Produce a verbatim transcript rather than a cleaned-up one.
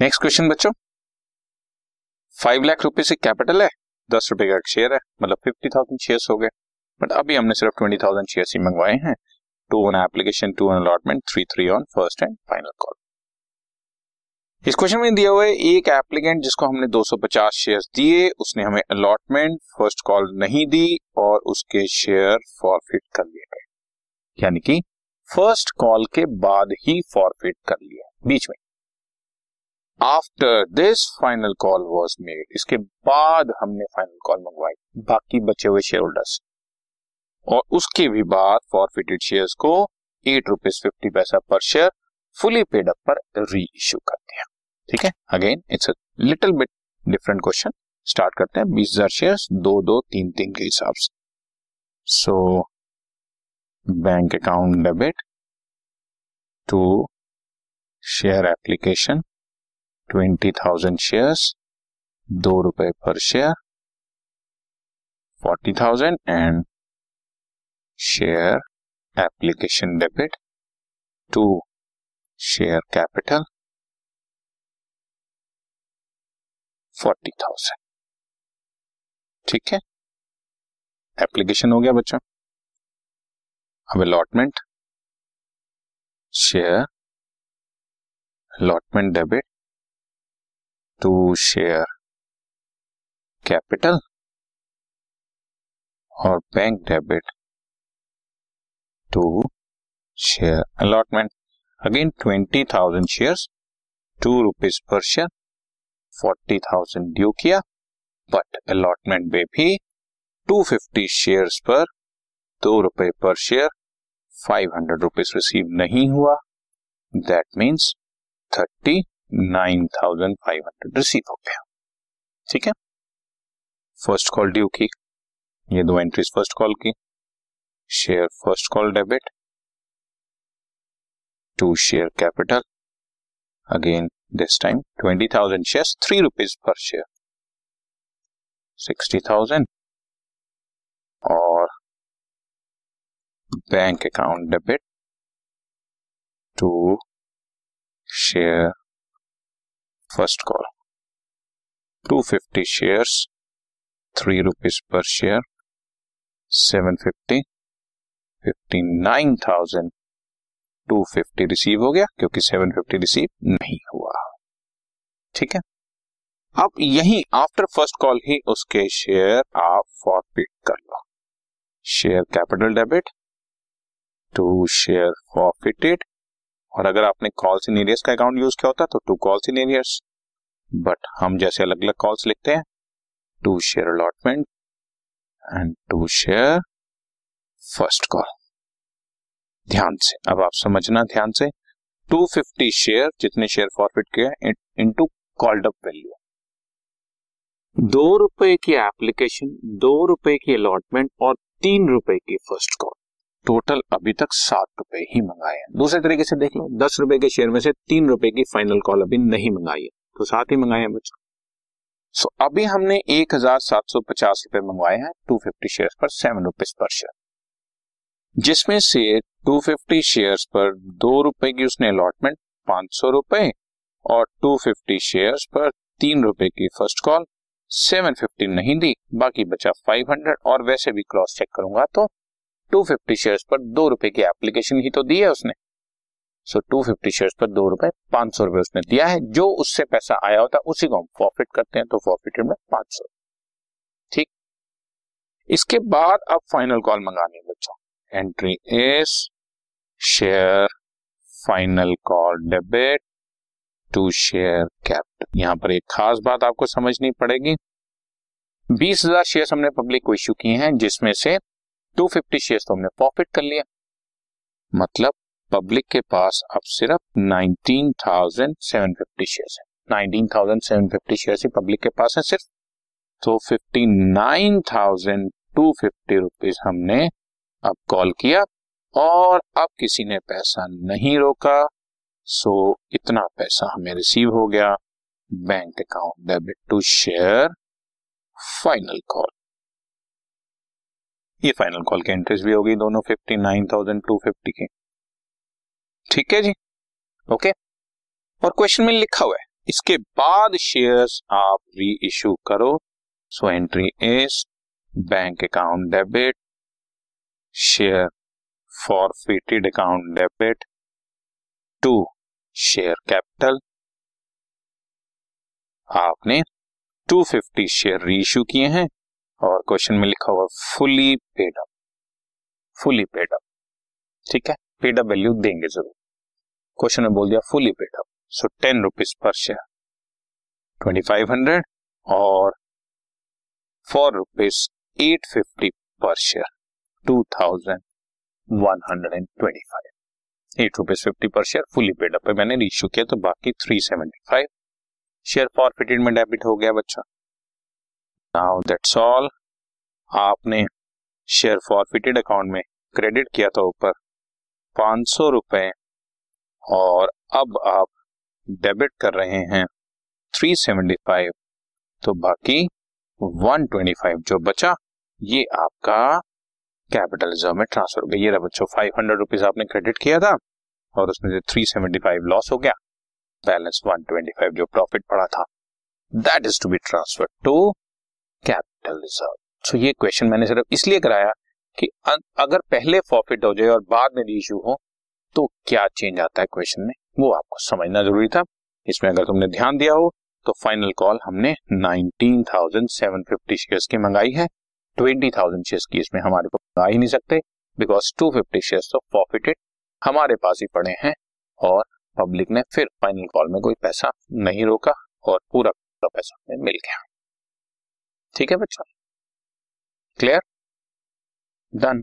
Next question बच्चों, five lakh रुपए से कैपिटल है, दस रुपए का एक शेयर है, मतलब फिफ्टी थाउजेंड शेयर हो गए, बट अभी हमने सिर्फ ट्वेंटी थाउजेंड शेयर ही मंगवाए हैं। Two on application, two on allotment, three three on first and final call. इस क्वेश्चन में दिया हुआ है एक एप्लीकेंट जिसको हमने दो सौ पचास शेयर दिए, उसने हमें अलॉटमेंट फर्स्ट कॉल नहीं दी और उसके शेयर फॉरफिट कर लिए गए, यानी कि फर्स्ट कॉल के बाद ही फॉरफिट कर लिया बीच में। After this final call was made, इसके बाद हमने फाइनल कॉल मंगवाई बाकी बचे हुए शेयर होल्डर्स, और उसके भी बाद फॉरफिटेड शेयर्स को एट रुपीज फिफ्टी पैसा पर शेयर फुली पेड अप पर री इश्यू कर दिया। ठीक है, again it's a little bit different question. Start करते हैं बीस हजार शेयर दो दो तीन तीन के हिसाब से। So bank account debit to share application twenty thousand shares दो रुपए per share forty thousand and share application debit to share capital forty thousand. ठीक है, एप्लीकेशन हो गया बच्चों। अब allotment, share allotment debit to share capital और bank debit to share allotment, again twenty thousand shares two rupees per share forty thousand due किया, but allotment में भी टू फिफ्टी शेयर्स पर दो रुपए per share five hundred rupees receive नहीं हुआ, that means thirty nine thousand five hundred receive हो गया। ठीक है, फर्स्ट कॉल ड्यू की, ये दो एंट्रीज फर्स्ट कॉल की, share first call debit to share capital, again this time twenty thousand share three rupees per share sixty thousand और bank account debit to share first call two fifty shares three rupees per share seven fifty fifty nine thousand two fifty receive हो गया क्योंकि seven fifty receive नहीं हुआ। ठीक है, अब यही आफ्टर फर्स्ट कॉल ही उसके शेयर आप फॉरफिट कर लो। Share capital debit to share forfeited, और अगर आपने कॉल्स इन एरियर्स का अकाउंट यूज किया होता तो to calls in arrears, but हम जैसे अलग अलग कॉल्स लिखते हैं to share allotment and to share first call. ध्यान से अब आप समझना, ध्यान से टू फिफ्टी शेयर जितने शेयर फॉरफिट किए इनटू कॉल्ड अप वैल्यू, दो रुपए की एप्लीकेशन, दो रुपए की अलॉटमेंट और तीन रुपए की फर्स्ट कॉल, टोटल अभी तक सात रुपए ही मंगाए हैं। दूसरे तरीके से देख लो, दस रुपए के शेयर में से तीन रुपए की फाइनल कॉल अभी नहीं मंगाई है तो सात ही मंगाए हैं बच्चों। सो अभी हमने एक हजार सात सौ पचास रुपए मंगवाए हैं टू फिफ्टी शेयर पर सेवन रुपीज पर शेयर, जिसमें से टू फिफ्टी शेयर पर दो रुपए की उसने अलॉटमेंट पांच सौ रुपए और टू फिफ्टी शेयर पर तीन रुपए की फर्स्ट कॉल सेवन फिफ्टी नहीं दी, बाकी बचा फाइव हंड्रेड और वैसे भी क्रॉस चेक करूंगा तो टू फिफ्टी शेयर्स पर दो रुपए की एप्लीकेशन ही तो दी है उसने। सो टू फिफ्टी शेयर्स पर दो रुपए पांच सौ रुपए उसने दिया है, जो उससे पैसा आया होता उसी को हम फॉरफिट करते हैं, तो फॉरफिटेड में पांच सौ। ठीक, इसके बाद अब फाइनल कॉल मंगानी है बच्चों। Entry is share final call debit to share capital. यहां पर एक खास बात आपको समझनी पड़ेगी, बीस हजार शेयर हमने पब्लिक को इश्यू किए हैं, जिसमें से टू फिफ्टी शेयर्स तो हमने प्रॉफिट कर लिया, मतलब पब्लिक के पास अब सिर्फ nineteen thousand seven fifty shares हैं, nineteen thousand seven fifty shares ही पब्लिक के पास हैं सिर्फ, तो fifty nine thousand two fifty rupees हमने अब कॉल किया और अब किसी ने पैसा नहीं रोका, सो इतना पैसा हमें रिसीव हो गया bank account debit to share final call. ये फाइनल कॉल की एंट्रीज भी होगी दोनों fifty nine thousand two fifty की। ठीक है जी, ओके। और क्वेश्चन में लिखा हुआ है इसके बाद शेयर्स आप री इश्यू करो। So entry is bank account debit, share forfeited account debit to share capital. आपने दो सौ पचास शेयर री इश्यू किए हैं और क्वेश्चन में लिखा हुआ fully paid up, fully paid up, ठीक है, पेड अप वैल्यू देंगे जरूर। क्वेश्चन में बोल दिया fully paid up, so ten rupees per share twenty five hundred और four rupees eight fifty per share two thousand one hundred and twenty five, eight rupees fifty per share fully paid up पे मैंने reissue किया, तो बाकी three seventy five share forfeited में debit हो गया बच्चा। नाउ दैट्स ऑल, आपने शेयर फॉरफिटेड अकाउंट में क्रेडिट किया था ऊपर पांच सौ रुपए, और अब आप डेबिट कर रहे हैं तीन सौ पचहत्तर, तो बाकी एक सौ पच्चीस जो बचा ये आपका कैपिटलिज्म में ट्रांसफर हो गया। ये रहा बच्चों पांच सौ रुपीस आपने क्रेडिट किया था और उसमें से तीन सौ पचहत्तर लॉस हो गया, बैलेंस एक सौ पच्चीस जो प्रॉफिट पड़ा था that is to be transferred to capital reserve. So ये क्वेश्चन मैंने सिर्फ इसलिए कराया कि अगर पहले फॉरफिट हो जाए और बाद में री इश्यू हो तो क्या चेंज आता है क्वेश्चन में, वो आपको समझना जरूरी था। इसमें अगर तुमने ध्यान दिया हो तो फाइनल कॉल हमने उन्नीस हज़ार सात सौ पचास शेयर्स की मंगाई है, बीस हज़ार शेयर्स की इसमें हमारे को मंगा ही नहीं सकते बिकॉज दो सौ पचास शेयर्स तो फॉरफिटेड हमारे पास ही पड़े हैं और पब्लिक ने फिर फाइनल कॉल में कोई पैसा नहीं रोका और पूरा पैसा हमें मिल गया। ठीक है बच्चों, क्लियर, डन।